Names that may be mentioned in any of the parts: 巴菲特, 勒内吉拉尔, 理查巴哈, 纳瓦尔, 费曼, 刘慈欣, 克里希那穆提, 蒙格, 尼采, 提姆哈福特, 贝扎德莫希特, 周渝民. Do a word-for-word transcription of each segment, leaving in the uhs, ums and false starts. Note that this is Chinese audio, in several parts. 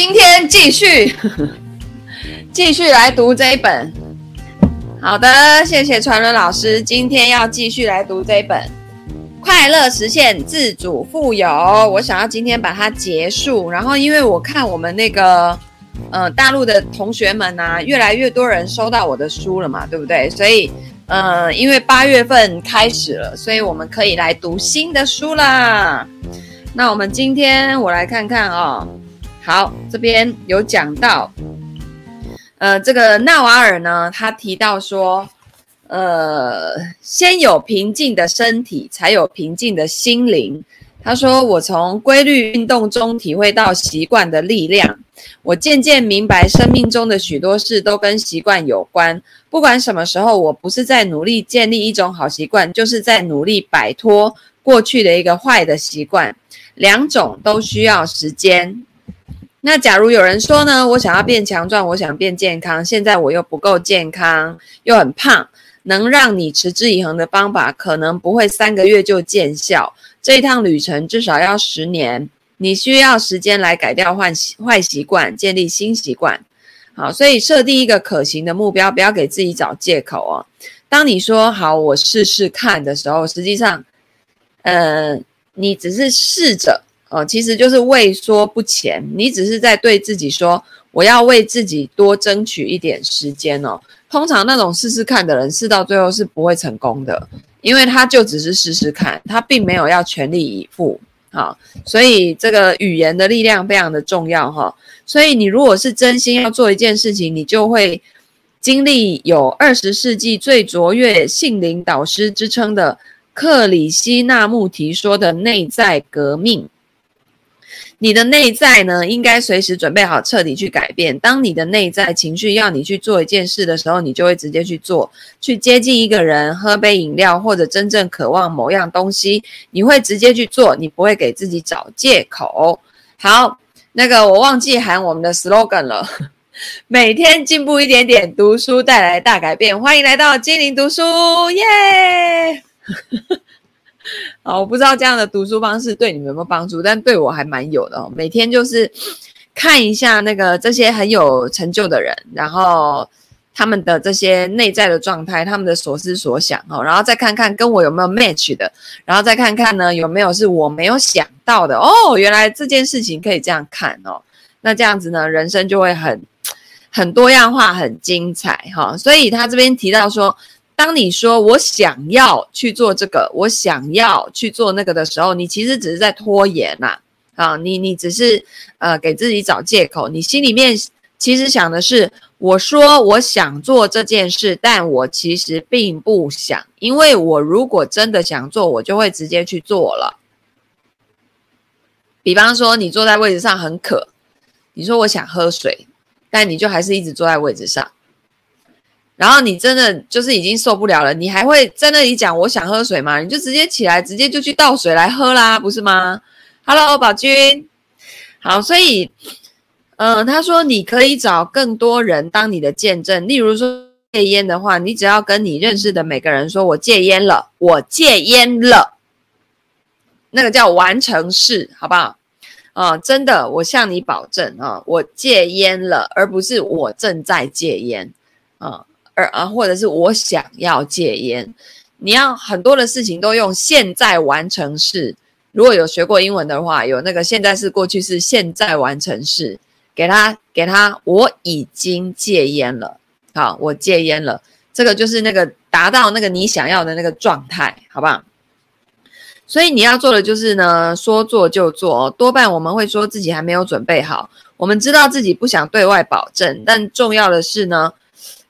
今天继续继续来读这一本。好的，谢谢传伦老师，今天要继续来读这一本快乐实现自主富有。我想要今天把它结束，然后因为我看我们那个呃大陆的同学们啊，越来越多人收到我的书了嘛，对不对？所以呃因为八月份开始了，所以我们可以来读新的书啦。那我们今天我来看看哦，好，这边有讲到呃这个纳瓦尔呢，他提到说呃，先有平静的身体，才有平静的心灵。他说，我从规律运动中体会到习惯的力量。我渐渐明白，生命中的许多事都跟习惯有关。不管什么时候，我不是在努力建立一种好习惯，就是在努力摆脱过去的一个坏的习惯。两种都需要时间。那假如有人说呢，我想要变强壮，我想变健康，现在我又不够健康，又很胖。能让你持之以恒的方法可能不会三个月就见效，这一趟旅程至少要十年，你需要时间来改掉坏习惯，建立新习惯。好，所以设定一个可行的目标，不要给自己找借口哦。当你说好我试试看的时候，实际上呃，你只是试着、呃、其实就是畏缩不前，你只是在对自己说我要为自己多争取一点时间哦。通常那种试试看的人，试到最后是不会成功的，因为他就只是试试看，他并没有要全力以赴。好，所以这个语言的力量非常的重要哈。所以你如果是真心要做一件事情，你就会经历有二十世纪最卓越性灵导师之称的克里希那穆提说的内在革命。你的内在呢，应该随时准备好彻底去改变。当你的内在情绪要你去做一件事的时候，你就会直接去做，去接近一个人，喝杯饮料，或者真正渴望某样东西，你会直接去做，你不会给自己找借口。好，那个我忘记喊我们的 slogan 了，每天进步一点点，读书带来大改变。欢迎来到精灵读书，耶！好，我不知道这样的读书方式对你们有没有帮助，但对我还蛮有的哦。每天就是看一下那个这些很有成就的人，然后他们的这些内在的状态，他们的所思所想哦，然后再看看跟我有没有 match 的，然后再看看呢有没有是我没有想到的哦，原来这件事情可以这样看哦。那这样子呢，人生就会很很多样化，很精彩哈哦。所以他这边提到说，当你说我想要去做这个，我想要去做那个的时候，你其实只是在拖延啦、啊啊、你, 你只是、呃、给自己找借口。你心里面其实想的是，我说我想做这件事，但我其实并不想，因为我如果真的想做，我就会直接去做了。比方说你坐在位置上很渴，你说我想喝水，但你就还是一直坐在位置上，然后你真的就是已经受不了了，你还会在那里讲我想喝水吗？你就直接起来，直接就去倒水来喝啦，不是吗？ Hello 宝君。好，所以呃，他说你可以找更多人当你的见证。例如说戒烟的话，你只要跟你认识的每个人说我戒烟了，我戒烟了，那个叫完成式，好不好？呃、真的，我向你保证、呃、我戒烟了，而不是我正在戒烟呃而或者是我想要戒烟。你要很多的事情都用现在完成式，如果有学过英文的话，有那个现在式、过去式、现在完成式，给他给他我已经戒烟了，好，我戒烟了，这个就是那个达到那个你想要的那个状态，好不好？所以你要做的就是呢，说做就做哦。多半我们会说自己还没有准备好，我们知道自己不想对外保证，但重要的是呢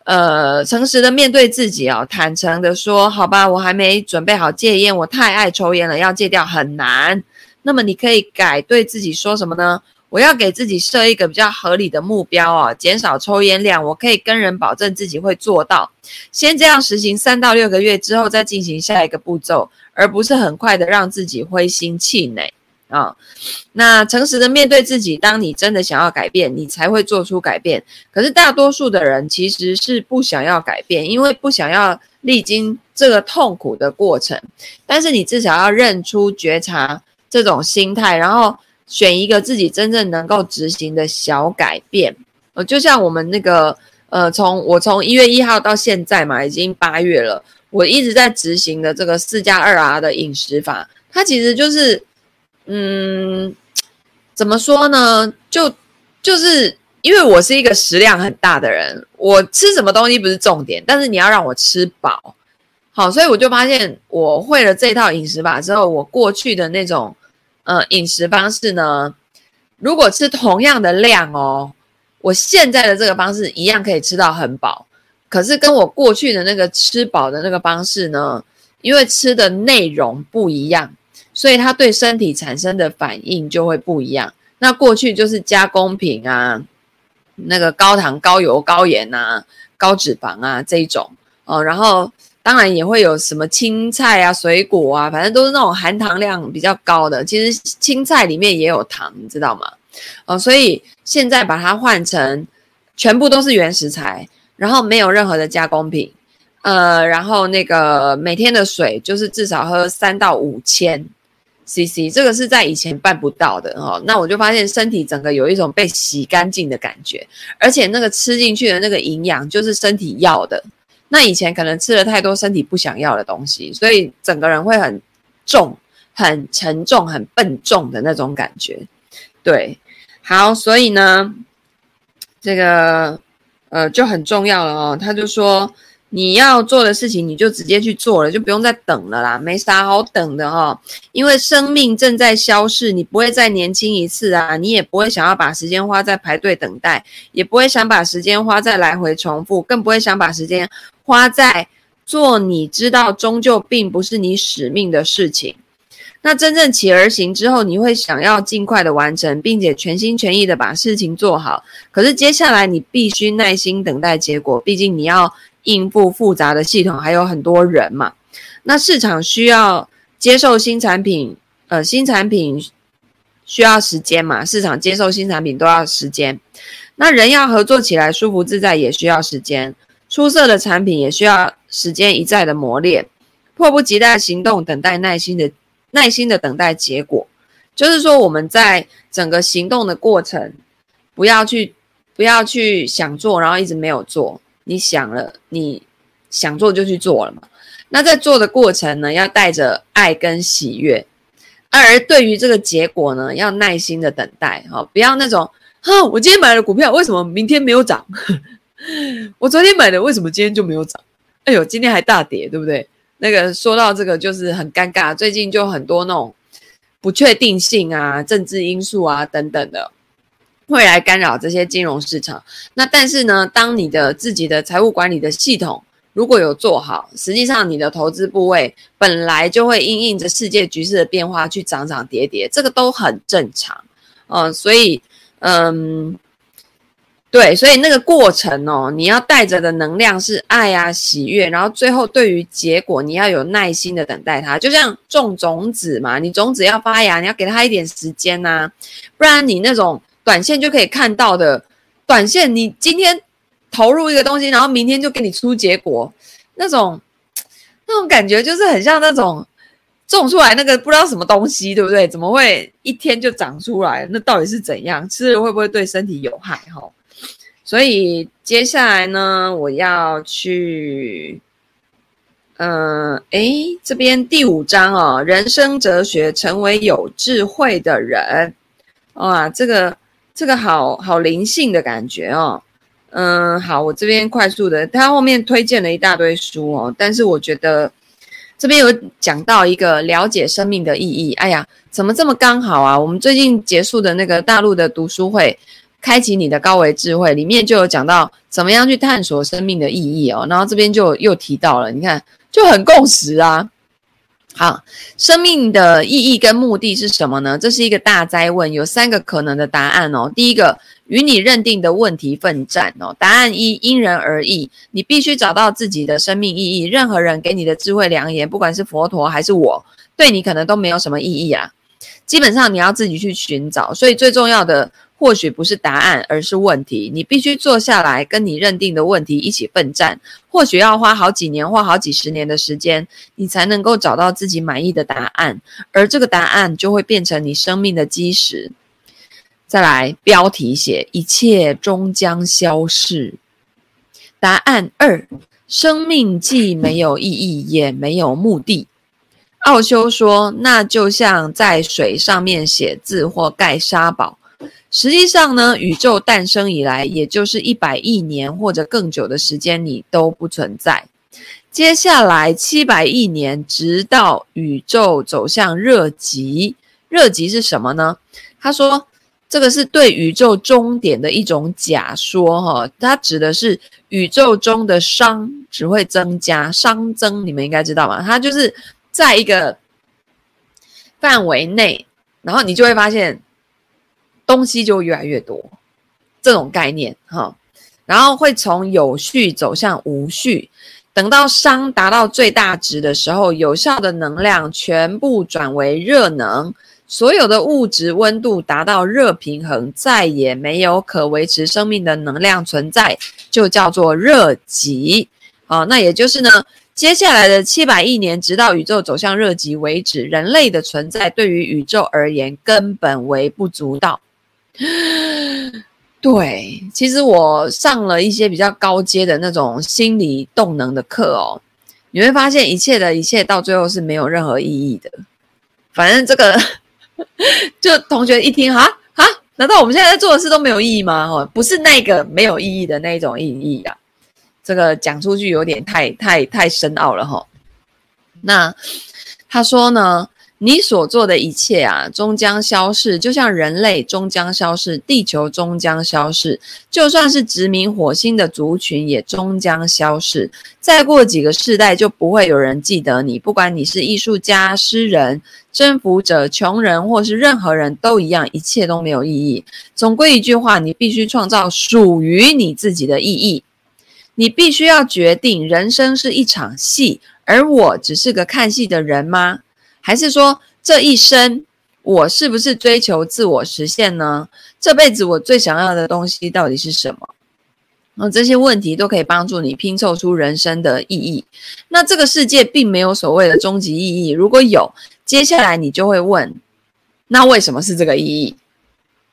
呃，诚实的面对自己哦，坦诚的说，好吧，我还没准备好戒烟，我太爱抽烟了，要戒掉很难。那么你可以改对自己说什么呢？我要给自己设一个比较合理的目标哦，减少抽烟量，我可以跟人保证自己会做到。先这样实行三到六个月之后，再进行下一个步骤，而不是很快的让自己灰心气馁啊、哦。那诚实的面对自己，当你真的想要改变，你才会做出改变。可是大多数的人其实是不想要改变，因为不想要历经这个痛苦的过程。但是你至少要认出、觉察这种心态，然后选一个自己真正能够执行的小改变。呃，就像我们那个呃，从我从一月一号到现在嘛，已经八月了，我一直在执行的这个 四加二 R 的饮食法，它其实就是嗯，怎么说呢，就就是因为我是一个食量很大的人，我吃什么东西不是重点，但是你要让我吃饱。好，所以我就发现我会了这套饮食法之后，我过去的那种呃饮食方式呢，如果吃同样的量哦，我现在的这个方式一样可以吃到很饱，可是跟我过去的那个吃饱的那个方式呢，因为吃的内容不一样，所以它对身体产生的反应就会不一样。那过去就是加工品啊，那个高糖高油高盐啊高脂肪啊这一种、哦、然后当然也会有什么青菜啊水果啊，反正都是那种含糖量比较高的，其实青菜里面也有糖，你知道吗、哦、所以现在把它换成全部都是原食材，然后没有任何的加工品，呃，然后那个每天的水就是至少喝三到五千C C， 这个是在以前办不到的、哦、那我就发现身体整个有一种被洗干净的感觉，而且那个吃进去的那个营养就是身体要的，那以前可能吃了太多身体不想要的东西，所以整个人会很重很沉重很笨重的那种感觉。对，好，所以呢这个呃就很重要了哦。他就说你要做的事情你就直接去做了，就不用再等了啦，没啥好等的哦，因为生命正在消逝，你不会再年轻一次啊，你也不会想要把时间花在排队等待，也不会想把时间花在来回重复，更不会想把时间花在做你知道终究并不是你使命的事情。那真正起而行之后，你会想要尽快的完成，并且全心全意的把事情做好，可是接下来你必须耐心等待结果，毕竟你要应付复杂的系统还有很多人嘛。那市场需要接受新产品，呃，新产品需要时间嘛，市场接受新产品都要时间，那人要合作起来舒服自在也需要时间，出色的产品也需要时间一再的磨练，迫不及待行动，等待耐心的耐心的等待结果。就是说我们在整个行动的过程不要去不要去想做然后一直没有做，你想了你想做就去做了嘛。那在做的过程呢要带着爱跟喜悦，而对于这个结果呢要耐心的等待、哦、不要那种哼，我今天买了股票为什么明天没有涨我昨天买的为什么今天就没有涨，哎呦今天还大跌，对不对？那个说到这个就是很尴尬，最近就很多那种不确定性啊政治因素啊等等的会来干扰这些金融市场。那但是呢当你的自己的财务管理的系统如果有做好，实际上你的投资部位本来就会因应着世界局势的变化去涨涨跌跌，这个都很正常、呃、所以嗯，对，所以那个过程哦，你要带着的能量是爱啊喜悦，然后最后对于结果你要有耐心的等待它，就像种种子嘛，你种子要发芽你要给它一点时间啊，不然你那种短线就可以看到的，短线你今天投入一个东西然后明天就给你出结果，那种那种感觉就是很像那种种出来那个不知道什么东西，对不对？怎么会一天就长出来，那到底是怎样？吃了会不会对身体有害齁？所以接下来呢我要去呃诶这边第五章哦，人生哲学，成为有智慧的人。哇，这个这个好好灵性的感觉哦。嗯，好，我这边快速的，他后面推荐了一大堆书哦，但是我觉得这边有讲到一个了解生命的意义。哎呀，怎么这么刚好啊，我们最近结束的那个大陆的读书会开启你的高维智慧里面就有讲到怎么样去探索生命的意义哦，然后这边就又提到了，你看就很共识啊。好，生命的意义跟目的是什么呢？这是一个大哉问，有三个可能的答案哦。第一个，与你认定的问题奋战哦。答案一，因人而异，你必须找到自己的生命意义。任何人给你的智慧良言，不管是佛陀还是我，对你可能都没有什么意义啊。基本上你要自己去寻找，所以最重要的或许不是答案，而是问题。你必须坐下来跟你认定的问题一起奋战，或许要花好几年或好几十年的时间，你才能够找到自己满意的答案，而这个答案就会变成你生命的基石。再来标题写一切终将消逝。答案二，生命既没有意义也没有目的。奥修说，那就像在水上面写字或盖沙堡，实际上呢，宇宙诞生以来，也就是一百亿年或者更久的时间里都不存在。接下来七百亿年，直到宇宙走向热极。热极是什么呢？他说这个是对宇宙终点的一种假说、哦、它指的是宇宙中的熵只会增加，熵增你们应该知道吗？它就是在一个范围内，然后你就会发现东西就越来越多，这种概念、哦、然后会从有序走向无序，等到熵达到最大值的时候，有效的能量全部转为热能，所有的物质温度达到热平衡，再也没有可维持生命的能量存在，就叫做热极、啊、那也就是呢，接下来的七百亿年直到宇宙走向热极为止，人类的存在对于宇宙而言根本微不足道。对，其实我上了一些比较高阶的那种心理动能的课哦，你会发现一切的一切到最后是没有任何意义的。反正这个就同学一听，哈哈，难道我们现在在做的事都没有意义吗？哦，不是那个没有意义的那一种意义啊，这个讲出去有点太太太深奥了哈、哦。那他说呢，你所做的一切啊，终将消逝，就像人类终将消逝，地球终将消逝，就算是殖民火星的族群也终将消逝。再过几个世代就不会有人记得你，不管你是艺术家、诗人、征服者、穷人或是任何人都一样，一切都没有意义。总归一句话，你必须创造属于你自己的意义。你必须要决定，人生是一场戏，而我只是个看戏的人吗？还是说这一生我是不是追求自我实现呢？这辈子我最想要的东西到底是什么？那这些问题都可以帮助你拼凑出人生的意义。那这个世界并没有所谓的终极意义，如果有，接下来你就会问，那为什么是这个意义，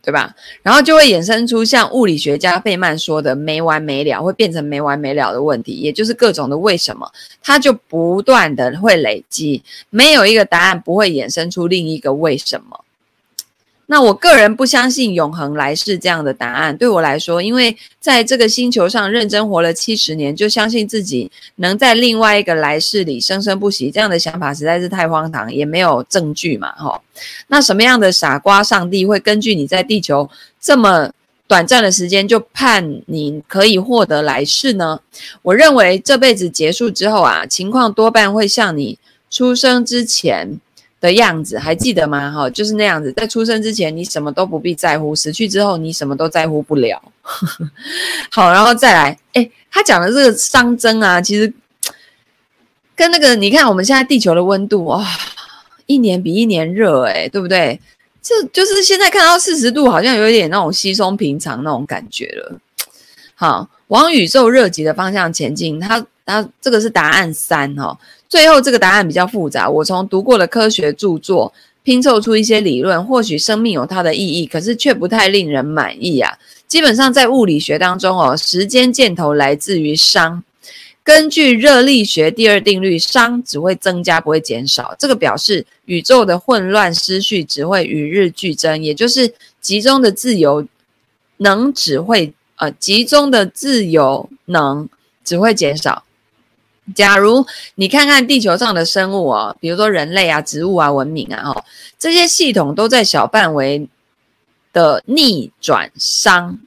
对吧？然后就会衍生出像物理学家费曼说的没完没了，会变成没完没了的问题，也就是各种的为什么，它就不断的会累积，没有一个答案不会衍生出另一个为什么。那我个人不相信永恒来世这样的答案，对我来说，因为在这个星球上认真活了七十年，就相信自己能在另外一个来世里生生不息，这样的想法实在是太荒唐，也没有证据嘛、哦、那什么样的傻瓜上帝会根据你在地球这么短暂的时间就判你可以获得来世呢？我认为这辈子结束之后啊，情况多半会像你出生之前的样子，还记得吗、哦、就是那样子，在出生之前你什么都不必在乎，死去之后你什么都在乎不了。好，然后再来，诶，他讲的这个熵增啊，其实跟那个你看我们现在地球的温度、哦、一年比一年热，诶，对不对？这就是现在看到四十度好像有点那种稀松平常那种感觉了。好，往宇宙热极的方向前进，他他这个是答案三、哦，最后这个答案比较复杂，我从读过的科学著作拼凑出一些理论，或许生命有它的意义，可是却不太令人满意啊。基本上在物理学当中哦，时间箭头来自于熵，根据热力学第二定律，熵只会增加不会减少，这个表示宇宙的混乱失序只会与日俱增，也就是集中的自由能只会呃集中的自由能只会减少。假如你看看地球上的生物哦，比如说人类啊、植物啊、文明啊、哦、这些系统都在小范围的逆转熵。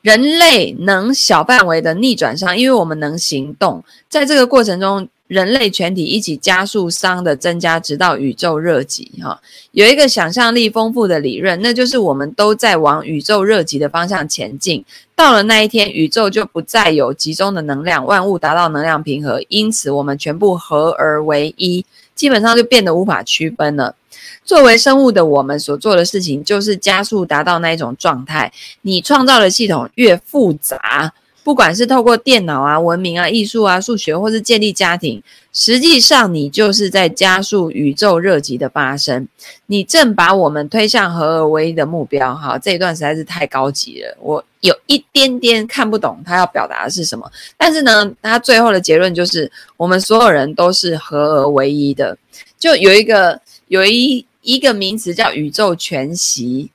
人类能小范围的逆转熵，因为我们能行动，在这个过程中人类全体一起加速熵的增加，直到宇宙热极、哦、有一个想象力丰富的理论，那就是我们都在往宇宙热极的方向前进，到了那一天宇宙就不再有集中的能量，万物达到能量平衡，因此我们全部合而为一，基本上就变得无法区分了。作为生物的我们所做的事情就是加速达到那一种状态，你创造的系统越复杂，不管是透过电脑啊、文明啊、艺术啊、数学，或是建立家庭，实际上你就是在加速宇宙热极的发生。你正把我们推向合而为一的目标。好，这一段实在是太高级了，我有一点点看不懂他要表达的是什么。但是呢，他最后的结论就是，我们所有人都是合而为一的。就有一个有一一个名词叫宇宙全息，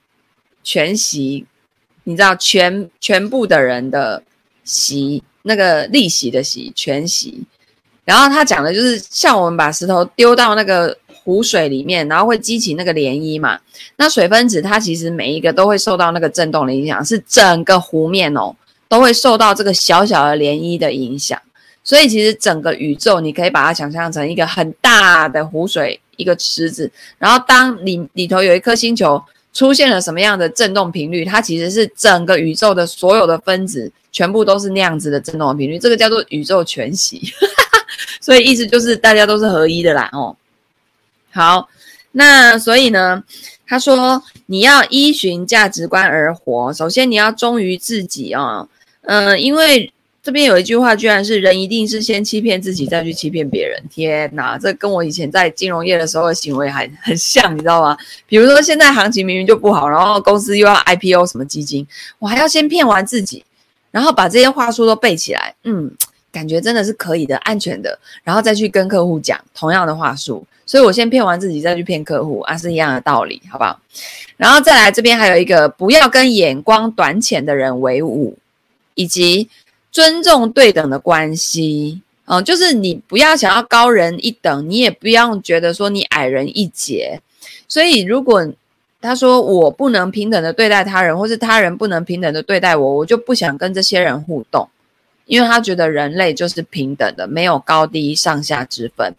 全息，你知道全全部的人的。息，那个利息的息，全息。然后他讲的就是像我们把石头丢到那个湖水里面，然后会激起那个涟漪嘛。那水分子它其实每一个都会受到那个震动的影响，是整个湖面哦都会受到这个小小的涟漪的影响。所以其实整个宇宙你可以把它想象成一个很大的湖水，一个池子。然后当 里, 里头有一颗星球出现了什么样的振动频率，它其实是整个宇宙的所有的分子全部都是那样子的振动频率，这个叫做宇宙全息。所以意思就是大家都是合一的啦、哦、好，那所以呢他说你要依循价值观而活，首先你要忠于自己、哦呃、因为这边有一句话居然是人一定是先欺骗自己再去欺骗别人。天哪，这跟我以前在金融业的时候的行为还很像，你知道吗？比如说现在行情明明就不好，然后公司又要 I P O 什么基金，我还要先骗完自己，然后把这些话术都背起来，嗯，感觉真的是可以的，安全的，然后再去跟客户讲同样的话术。所以我先骗完自己再去骗客户啊，是一样的道理，好不好？然后再来这边还有一个，不要跟眼光短浅的人为伍，以及尊重对等的关系。嗯，就是你不要想要高人一等，你也不要觉得说你矮人一截。所以如果他说我不能平等的对待他人，或是他人不能平等的对待我，我就不想跟这些人互动，因为他觉得人类就是平等的，没有高低上下之分。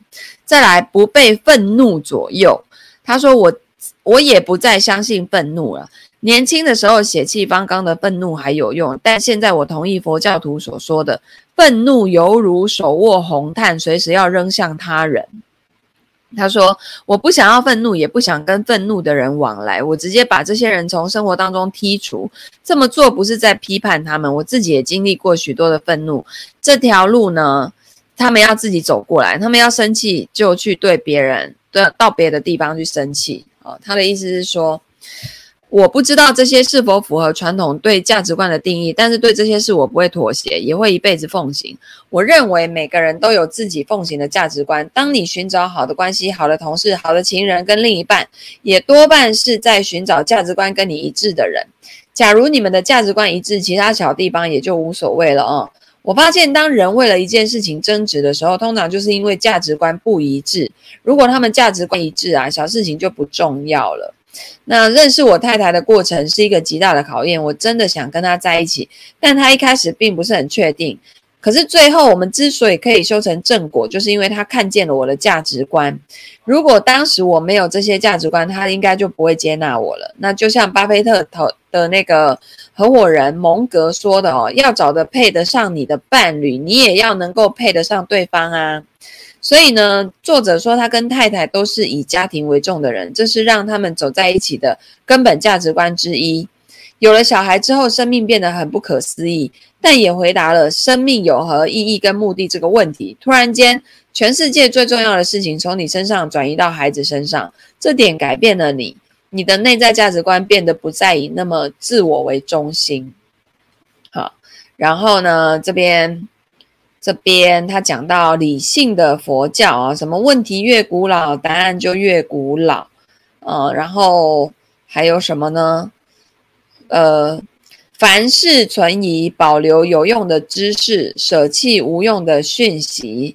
再来，不被愤怒左右。他说我我也不再相信愤怒了，年轻的时候血气方刚的愤怒还有用，但现在我同意佛教徒所说的，愤怒犹如手握红炭，随时要扔向他人。他说我不想要愤怒，也不想跟愤怒的人往来，我直接把这些人从生活当中剔除。这么做不是在批判他们，我自己也经历过许多的愤怒，这条路呢他们要自己走过来，他们要生气就去对别人对到别的地方去生气、哦、他的意思是说，我不知道这些是否符合传统对价值观的定义，但是对这些事我不会妥协，也会一辈子奉行。我认为每个人都有自己奉行的价值观，当你寻找好的关系、好的同事、好的情人跟另一半，也多半是在寻找价值观跟你一致的人。假如你们的价值观一致，其他小地方也就无所谓了哦。我发现当人为了一件事情争执的时候，通常就是因为价值观不一致。如果他们价值观一致啊，小事情就不重要了。那认识我太太的过程是一个极大的考验，我真的想跟她在一起，但她一开始并不是很确定。可是最后我们之所以可以修成正果，就是因为她看见了我的价值观。如果当时我没有这些价值观，她应该就不会接纳我了。那就像巴菲特的那个合伙人蒙格说的哦，要找的配得上你的伴侣，你也要能够配得上对方啊。所以呢，作者说他跟太太都是以家庭为重的人，这是让他们走在一起的根本价值观之一。有了小孩之后，生命变得很不可思议，但也回答了生命有何意义跟目的这个问题。突然间，全世界最重要的事情从你身上转移到孩子身上，这点改变了你，你的内在价值观变得不再以那么自我为中心。好，然后呢，这边这边他讲到理性的佛教啊，什么问题越古老，答案就越古老。呃，然后还有什么呢？呃，凡事存疑，保留有用的知识，舍弃无用的讯息。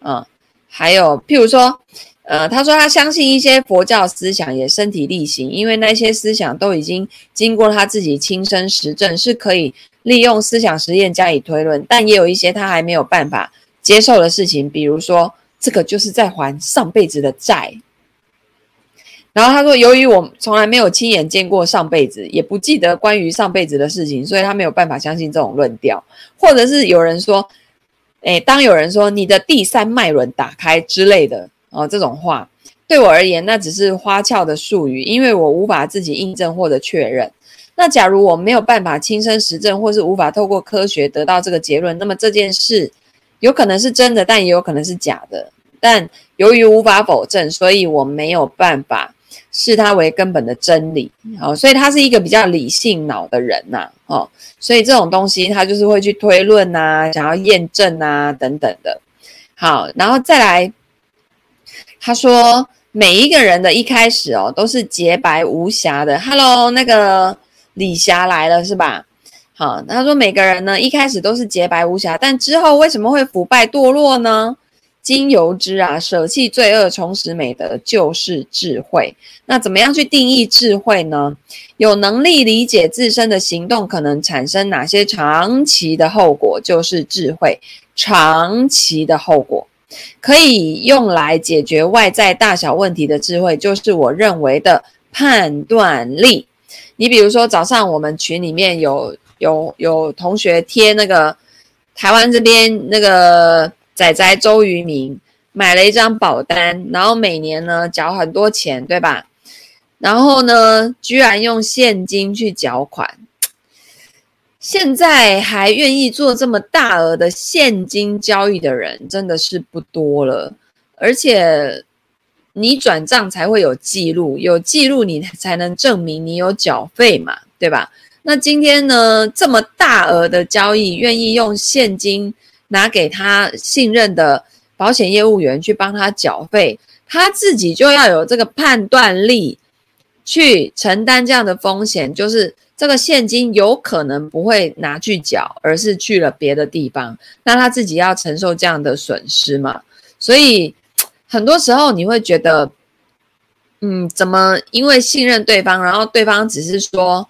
啊、呃，还有譬如说，呃，他说他相信一些佛教思想，也身体力行，因为那些思想都已经经过他自己亲身实证，是可以利用思想实验加以推论，但也有一些他还没有办法接受的事情，比如说这个就是在还上辈子的债。然后他说，由于我从来没有亲眼见过上辈子，也不记得关于上辈子的事情，所以他没有办法相信这种论调。或者是有人说，诶，当有人说你的第三脉轮打开之类的、哦、这种话，对我而言那只是花俏的术语，因为我无法自己印证或者确认。那假如我没有办法亲身实证，或是无法透过科学得到这个结论，那么这件事有可能是真的，但也有可能是假的。但由于无法否证，所以我没有办法视它为根本的真理、哦、所以他是一个比较理性脑的人啊、哦、所以这种东西他就是会去推论啊，想要验证啊等等的。好，然后再来他说每一个人的一开始哦都是洁白无瑕的。 Hello 那个李霞来了是吧。好，他说每个人呢一开始都是洁白无瑕，但之后为什么会腐败堕落呢？今由之啊，舍弃罪恶，重拾美德，就是智慧。那怎么样去定义智慧呢？有能力理解自身的行动可能产生哪些长期的后果，就是智慧。长期的后果可以用来解决外在大小问题的智慧，就是我认为的判断力。你比如说早上我们群里面有有有同学贴那个台湾这边那个仔仔周渝民买了一张保单，然后每年呢缴很多钱，对吧？然后呢居然用现金去缴款，现在还愿意做这么大额的现金交易的人真的是不多了。而且你转账才会有记录，有记录你才能证明你有缴费嘛，对吧？那今天呢这么大额的交易愿意用现金拿给他信任的保险业务员去帮他缴费，他自己就要有这个判断力去承担这样的风险，就是这个现金有可能不会拿去缴，而是去了别的地方，那他自己要承受这样的损失嘛。所以很多时候你会觉得嗯，怎么因为信任对方，然后对方只是说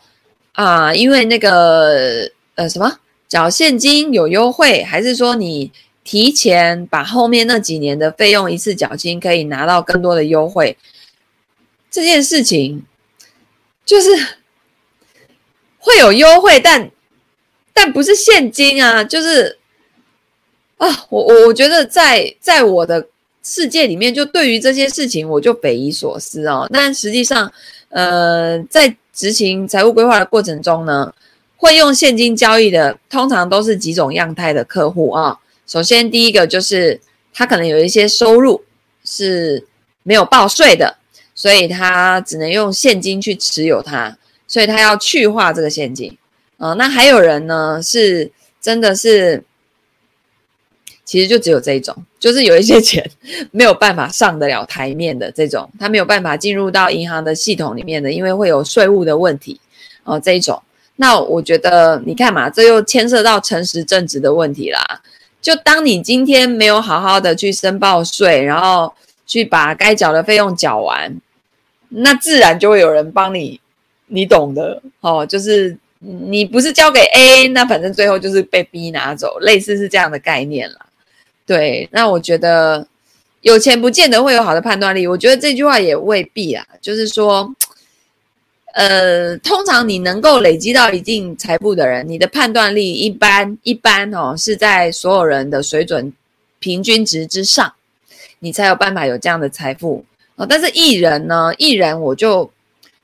啊，因为那个呃什么缴现金有优惠，还是说你提前把后面那几年的费用一次缴清可以拿到更多的优惠，这件事情就是会有优惠，但但不是现金啊，就是啊，我我我觉得在在我的世界里面，就对于这些事情我就匪夷所思哦。但实际上，呃，在执行财务规划的过程中呢，会用现金交易的通常都是几种样态的客户啊。首先第一个就是他可能有一些收入是没有报税的，所以他只能用现金去持有它，所以他要去化这个现金、呃、那还有人呢是真的是其实就只有这一种，就是有一些钱没有办法上得了台面的，这种他没有办法进入到银行的系统里面的，因为会有税务的问题、呃、这一种。那我觉得你看嘛，这又牵涉到诚实正直的问题啦。就当你今天没有好好的去申报税，然后去把该缴的费用缴完，那自然就会有人帮你，你懂的、哦、就是你不是交给 A， 那反正最后就是被 B 拿走，类似是这样的概念啦。对，那我觉得有钱不见得会有好的判断力，我觉得这句话也未必啦，就是说呃，通常你能够累积到一定财富的人，你的判断力一般一般哦，是在所有人的水准平均值之上，你才有办法有这样的财富、哦、但是艺人呢，艺人我就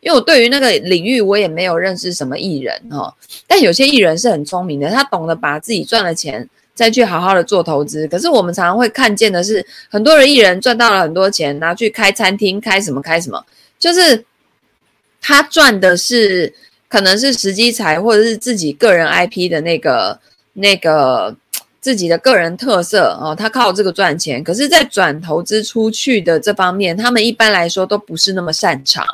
因为我对于那个领域我也没有认识什么艺人哦，但有些艺人是很聪明的，他懂得把自己赚了钱再去好好的做投资。可是我们常常会看见的是，很多的艺人赚到了很多钱，拿去开餐厅，开什么开什么，就是他赚的是可能是时机财，或者是自己个人 I P 的那个那个自己的个人特色、哦、他靠这个赚钱。可是在转投资出去的这方面，他们一般来说都不是那么擅长，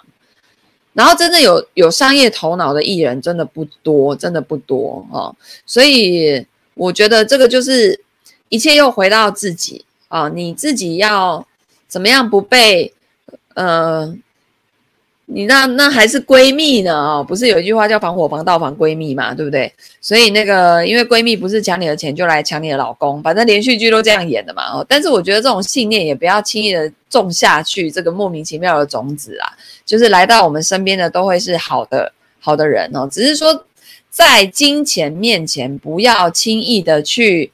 然后真的有有商业头脑的艺人真的不多，真的不多、哦、所以我觉得这个就是一切又回到自己、哦、你自己要怎么样不被呃你那那还是闺蜜呢、哦、不是有一句话叫防火防盗防闺蜜嘛，对不对？所以那个因为闺蜜不是抢你的钱就来抢你的老公，反正连续剧都这样演的嘛、哦、但是我觉得这种信念也不要轻易的种下去，这个莫名其妙的种子啊，就是来到我们身边的都会是好的好的人哦，只是说在金钱面前不要轻易的去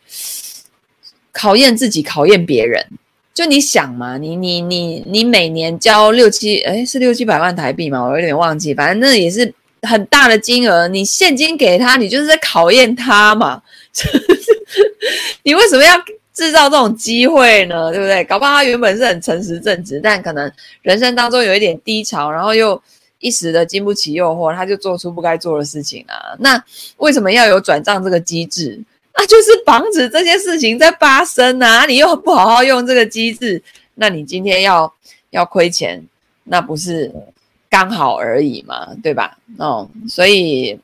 考验自己考验别人。就你想嘛，你你你你每年交六七，诶，是六七百万台币嘛，我有点忘记，反正那也是很大的金额，你现金给他，你就是在考验他嘛。你为什么要制造这种机会呢？对不对？搞不好他原本是很诚实正直，但可能人生当中有一点低潮，然后又一时的经不起诱惑，他就做出不该做的事情啊。那为什么要有转账这个机制？那就是防止这些事情在发生啊。你又不好好用这个机制，那你今天要要亏钱，那不是刚好而已嘛，对吧？哦，所以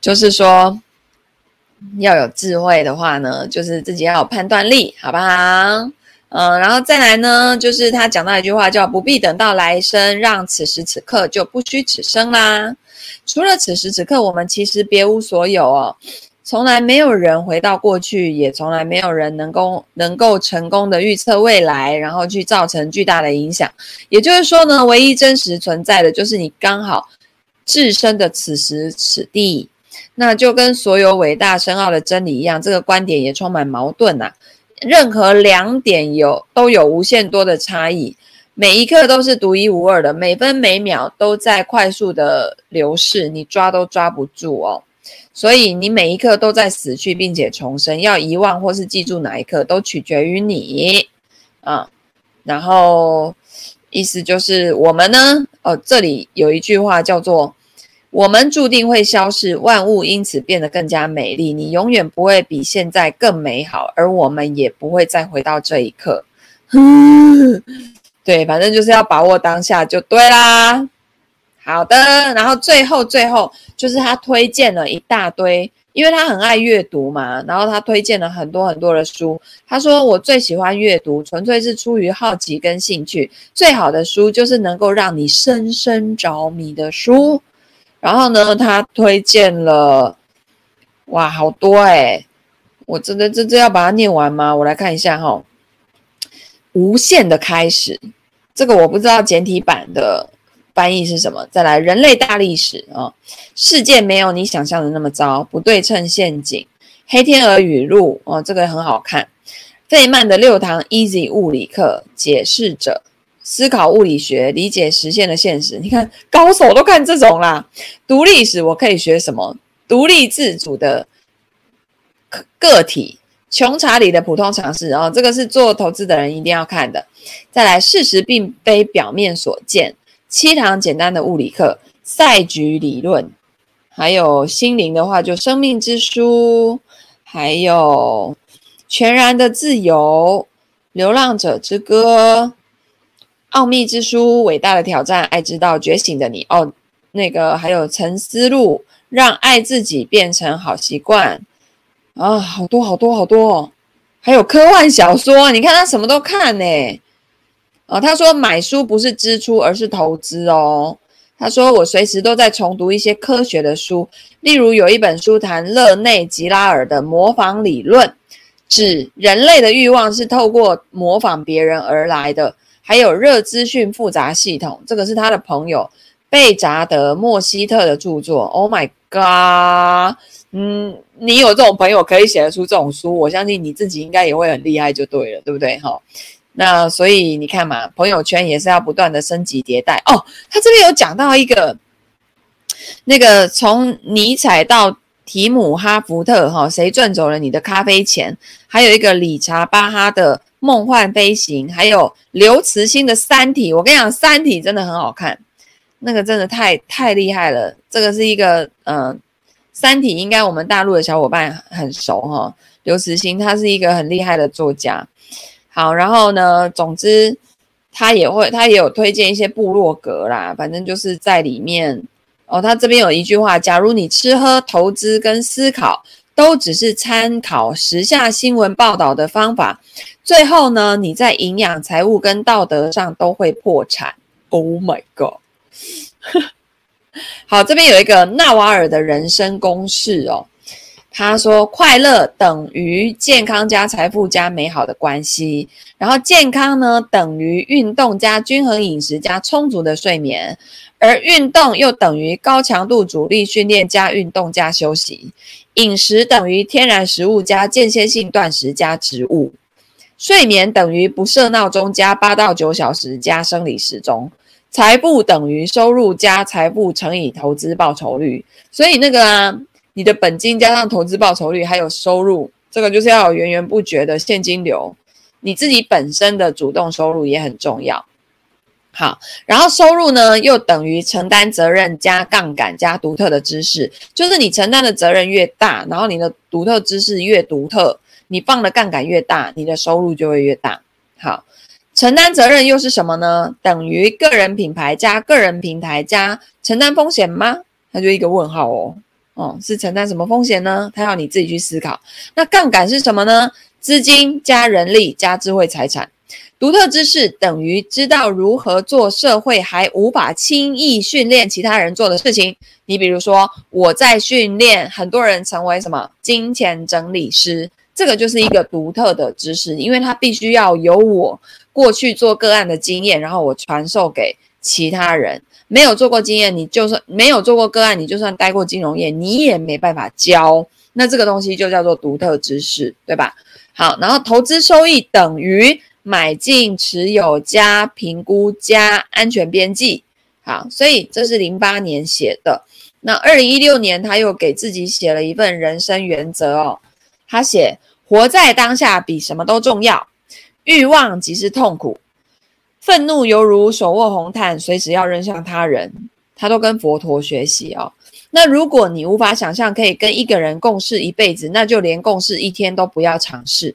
就是说要有智慧的话呢，就是自己要有判断力，好不好？嗯，然后再来呢，就是他讲到一句话叫不必等到来生，让此时此刻就不虚此生啦。除了此时此刻，我们其实别无所有哦。从来没有人回到过去，也从来没有人能够能够成功的预测未来，然后去造成巨大的影响。也就是说呢，唯一真实存在的就是你刚好置身的此时此地。那就跟所有伟大深奥的真理一样，这个观点也充满矛盾啊。任何两点有都有无限多的差异，每一刻都是独一无二的，每分每秒都在快速的流逝，你抓都抓不住哦。所以你每一刻都在死去并且重生，要遗忘或是记住哪一刻都取决于你啊。然后意思就是我们呢，哦，这里有一句话叫做我们注定会消逝，万物因此变得更加美丽。你永远不会比现在更美好，而我们也不会再回到这一刻。对，反正就是要把握当下就对啦。好的，然后最后最后就是他推荐了一大堆，因为他很爱阅读嘛，然后他推荐了很多很多的书。他说我最喜欢阅读，纯粹是出于好奇跟兴趣，最好的书就是能够让你深深着迷的书。然后呢，他推荐了，哇，好多欸，我真的真的要把它念完吗？我来看一下齁，无限的开始，这个我不知道简体版的翻译是什么。再来人类大历史啊，哦，世界没有你想象的那么糟，不对称陷阱，黑天鹅语录哦，这个很好看。费曼的六堂 easy 物理课，解释者，思考物理学，理解实现的现实。你看高手都看这种啦。读历史我可以学什么？独立自主的个体，穷查理的普通常识哦，这个是做投资的人一定要看的。再来事实并非表面所见，七堂简单的物理课，赛局理论，还有心灵的话就生命之书，还有全然的自由，流浪者之歌，奥秘之书，伟大的挑战，爱之道，觉醒的你哦，那个还有沉思录，让爱自己变成好习惯啊，好多好多好多。还有科幻小说，你看他什么都看欸。哦，他说买书不是支出而是投资哦。他说我随时都在重读一些科学的书，例如有一本书谈勒内吉拉尔的模仿理论，指人类的欲望是透过模仿别人而来的。还有热资讯复杂系统，这个是他的朋友贝扎德莫希特的著作。 Oh my god， 嗯，你有这种朋友可以写得出这种书，我相信你自己应该也会很厉害就对了，对不对？好，那所以你看嘛，朋友圈也是要不断的升级迭代哦。他这边有讲到一个那个从尼采到提姆哈福特，哦，谁赚走了你的咖啡钱，还有一个理查巴哈的梦幻飞行，还有刘慈欣的三体。我跟你讲三体真的很好看，那个真的太太厉害了。这个是一个呃三体应该我们大陆的小伙伴很熟哦，刘慈欣他是一个很厉害的作家。好，然后呢，总之他也会，他也有推荐一些部落格啦，反正就是在里面哦。他这边有一句话，假如你吃喝投资跟思考都只是参考时下新闻报道的方法，最后呢，你在营养、财务跟道德上都会破产。 Oh my god。 好，这边有一个纳瓦尔的人生公式哦。他说快乐等于健康加财富加美好的关系，然后健康呢等于运动加均衡饮食加充足的睡眠，而运动又等于高强度主力训练加运动加休息，饮食等于天然食物加间歇性断食加植物，睡眠等于不设闹钟加八到九小时加生理时钟，财布等于收入加财布乘以投资报酬率，所以那个啊，你的本金加上投资报酬率还有收入，这个就是要有源源不绝的现金流，你自己本身的主动收入也很重要。好，然后收入呢又等于承担责任加杠杆加独特的知识，就是你承担的责任越大，然后你的独特知识越独特，你放的杠杆越大，你的收入就会越大。好，承担责任又是什么呢？等于个人品牌加个人平台加承担风险吗？它就一个问号哦。哦，是承担什么风险呢？它要你自己去思考。那杠杆是什么呢？资金加人力加智慧财产。独特知识等于知道如何做社会还无法轻易训练其他人做的事情。你比如说，我在训练很多人成为什么金钱整理师，这个就是一个独特的知识，因为它必须要有我过去做个案的经验，然后我传授给其他人。没有做过经验，你就算没有做过个案，你就算待过金融业，你也没办法教。那这个东西就叫做独特知识，对吧？好，然后投资收益等于买进持有加评估加安全边际。好，所以这是零八年写的。那二零一六年他又给自己写了一份人生原则哦，他写活在当下比什么都重要，欲望即是痛苦，愤怒犹如手握红炭随时要扔向他人。他都跟佛陀学习哦。那如果你无法想象可以跟一个人共事一辈子，那就连共事一天都不要尝试。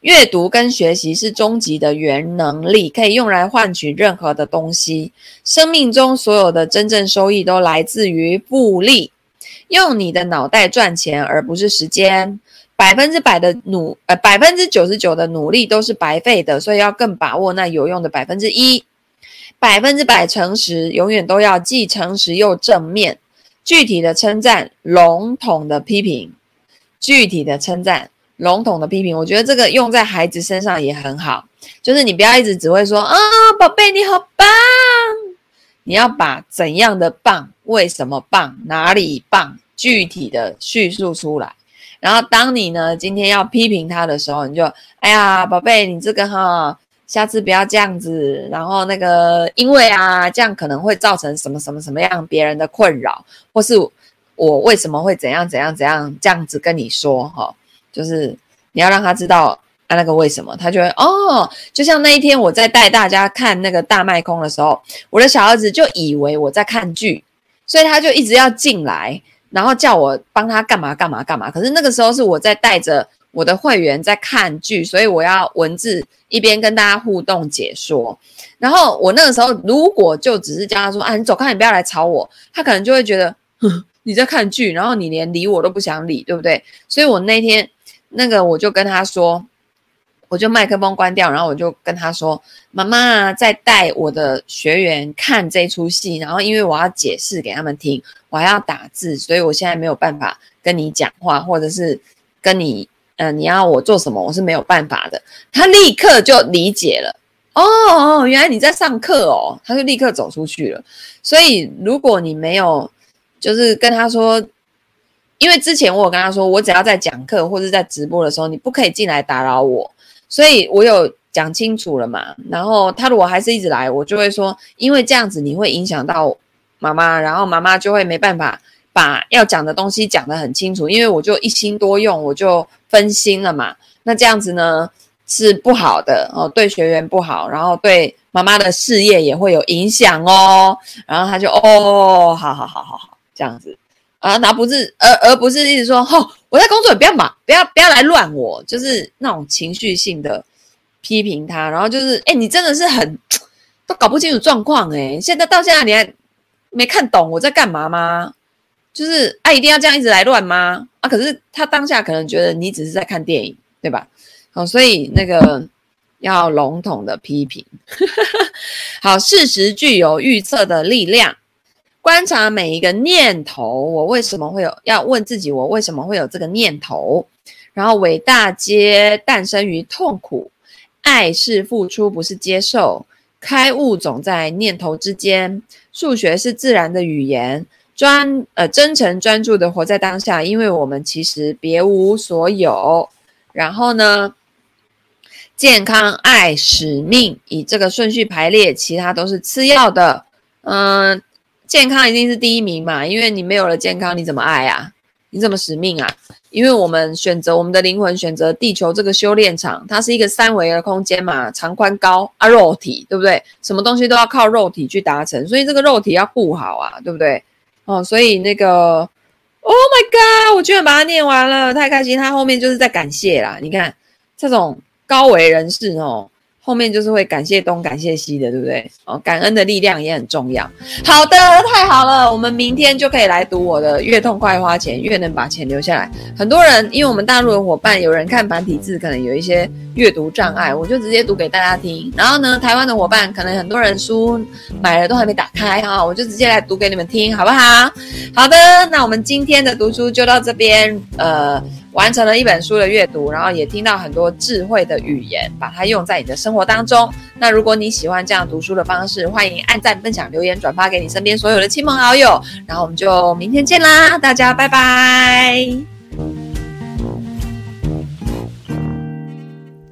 阅读跟学习是终极的原能力，可以用来换取任何的东西。生命中所有的真正收益都来自于复利，用你的脑袋赚钱而不是时间。百分之百的努呃百分之九十九的努力都是白费的，所以要更把握那有用的百分之一。百分之百诚实，永远都要既诚实又正面。具体的称赞，笼统的批评。具体的称赞。笼统的批评，我觉得这个用在孩子身上也很好，就是你不要一直只会说啊，宝贝你好棒，你要把怎样的棒、为什么棒、哪里棒具体的叙述出来。然后当你呢今天要批评他的时候，你就哎呀宝贝你这个哈，下次不要这样子，然后那个因为啊这样可能会造成什么什么什么样别人的困扰，或是我为什么会怎样怎样怎样这样子跟你说哈。哦，就是你要让他知道啊那个为什么，他就会哦，就像那一天我在带大家看那个大卖空的时候，我的小儿子就以为我在看剧，所以他就一直要进来，然后叫我帮他干嘛干嘛干嘛。可是那个时候是我在带着我的会员在看剧，所以我要文字一边跟大家互动解说。然后我那个时候如果就只是叫他说啊你走开你不要来吵我，他可能就会觉得哼你在看剧，然后你连理我都不想理，对不对？所以我那天那个我就跟他说，我就麦克风关掉，然后我就跟他说，妈妈在带我的学员看这出戏，然后因为我要解释给他们听，我还要打字，所以我现在没有办法跟你讲话，或者是跟你呃你要我做什么，我是没有办法的。他立刻就理解了，哦原来你在上课哦，他就立刻走出去了。所以如果你没有就是跟他说，因为之前我有跟他说，我只要在讲课或者在直播的时候，你不可以进来打扰我，所以我有讲清楚了嘛。然后他如果还是一直来，我就会说，因为这样子你会影响到妈妈，然后妈妈就会没办法把要讲的东西讲得很清楚，因为我就一心多用，我就分心了嘛。那这样子呢是不好的哦，对学员不好，然后对妈妈的事业也会有影响哦。然后他就哦，好好好好好，这样子。啊，那不是，而而不是一直说，哦，我在工作，不要忙，不要不要来乱我，就是那种情绪性的批评他，然后就是，哎、欸，你真的是很都搞不清楚状况，哎，现在到现在你还没看懂我在干嘛吗？就是啊，一定要这样一直来乱吗？啊，可是他当下可能觉得你只是在看电影，对吧？哦，所以那个要笼统的批评，好，事实具有预测的力量。观察每一个念头，我为什么会有，要问自己我为什么会有这个念头。然后伟大皆诞生于痛苦，爱是付出不是接受，开悟总在念头之间，数学是自然的语言，专呃真诚专注的活在当下，因为我们其实别无所有。然后呢，健康、爱、使命，以这个顺序排列，其他都是次要的。嗯、呃，健康一定是第一名嘛，因为你没有了健康，你怎么爱啊？你怎么使命啊？因为我们选择我们的灵魂，选择地球这个修炼场，它是一个三维的空间嘛，长宽高啊，肉体对不对？什么东西都要靠肉体去达成，所以这个肉体要顾好啊，对不对？哦，所以那个 ，Oh my God， 我居然把它念完了，太开心！他后面就是在感谢啦，你看这种高维人士哦，后面就是会感谢东感谢西的，对不对？哦，感恩的力量也很重要。好的，太好了，我们明天就可以来读我的越痛快花钱越能把钱留下来。很多人因为我们大陆的伙伴，有人看繁体字可能有一些阅读障碍，我就直接读给大家听。然后呢，台湾的伙伴可能很多人书买了都还没打开啊，我就直接来读给你们听，好不好？好的，那我们今天的读书就到这边，呃完成了一本书的阅读，然后也听到很多智慧的语言，把它用在你的生活当中。那如果你喜欢这样读书的方式，欢迎按赞、分享、留言、转发给你身边所有的亲朋好友。然后我们就明天见啦，大家拜拜。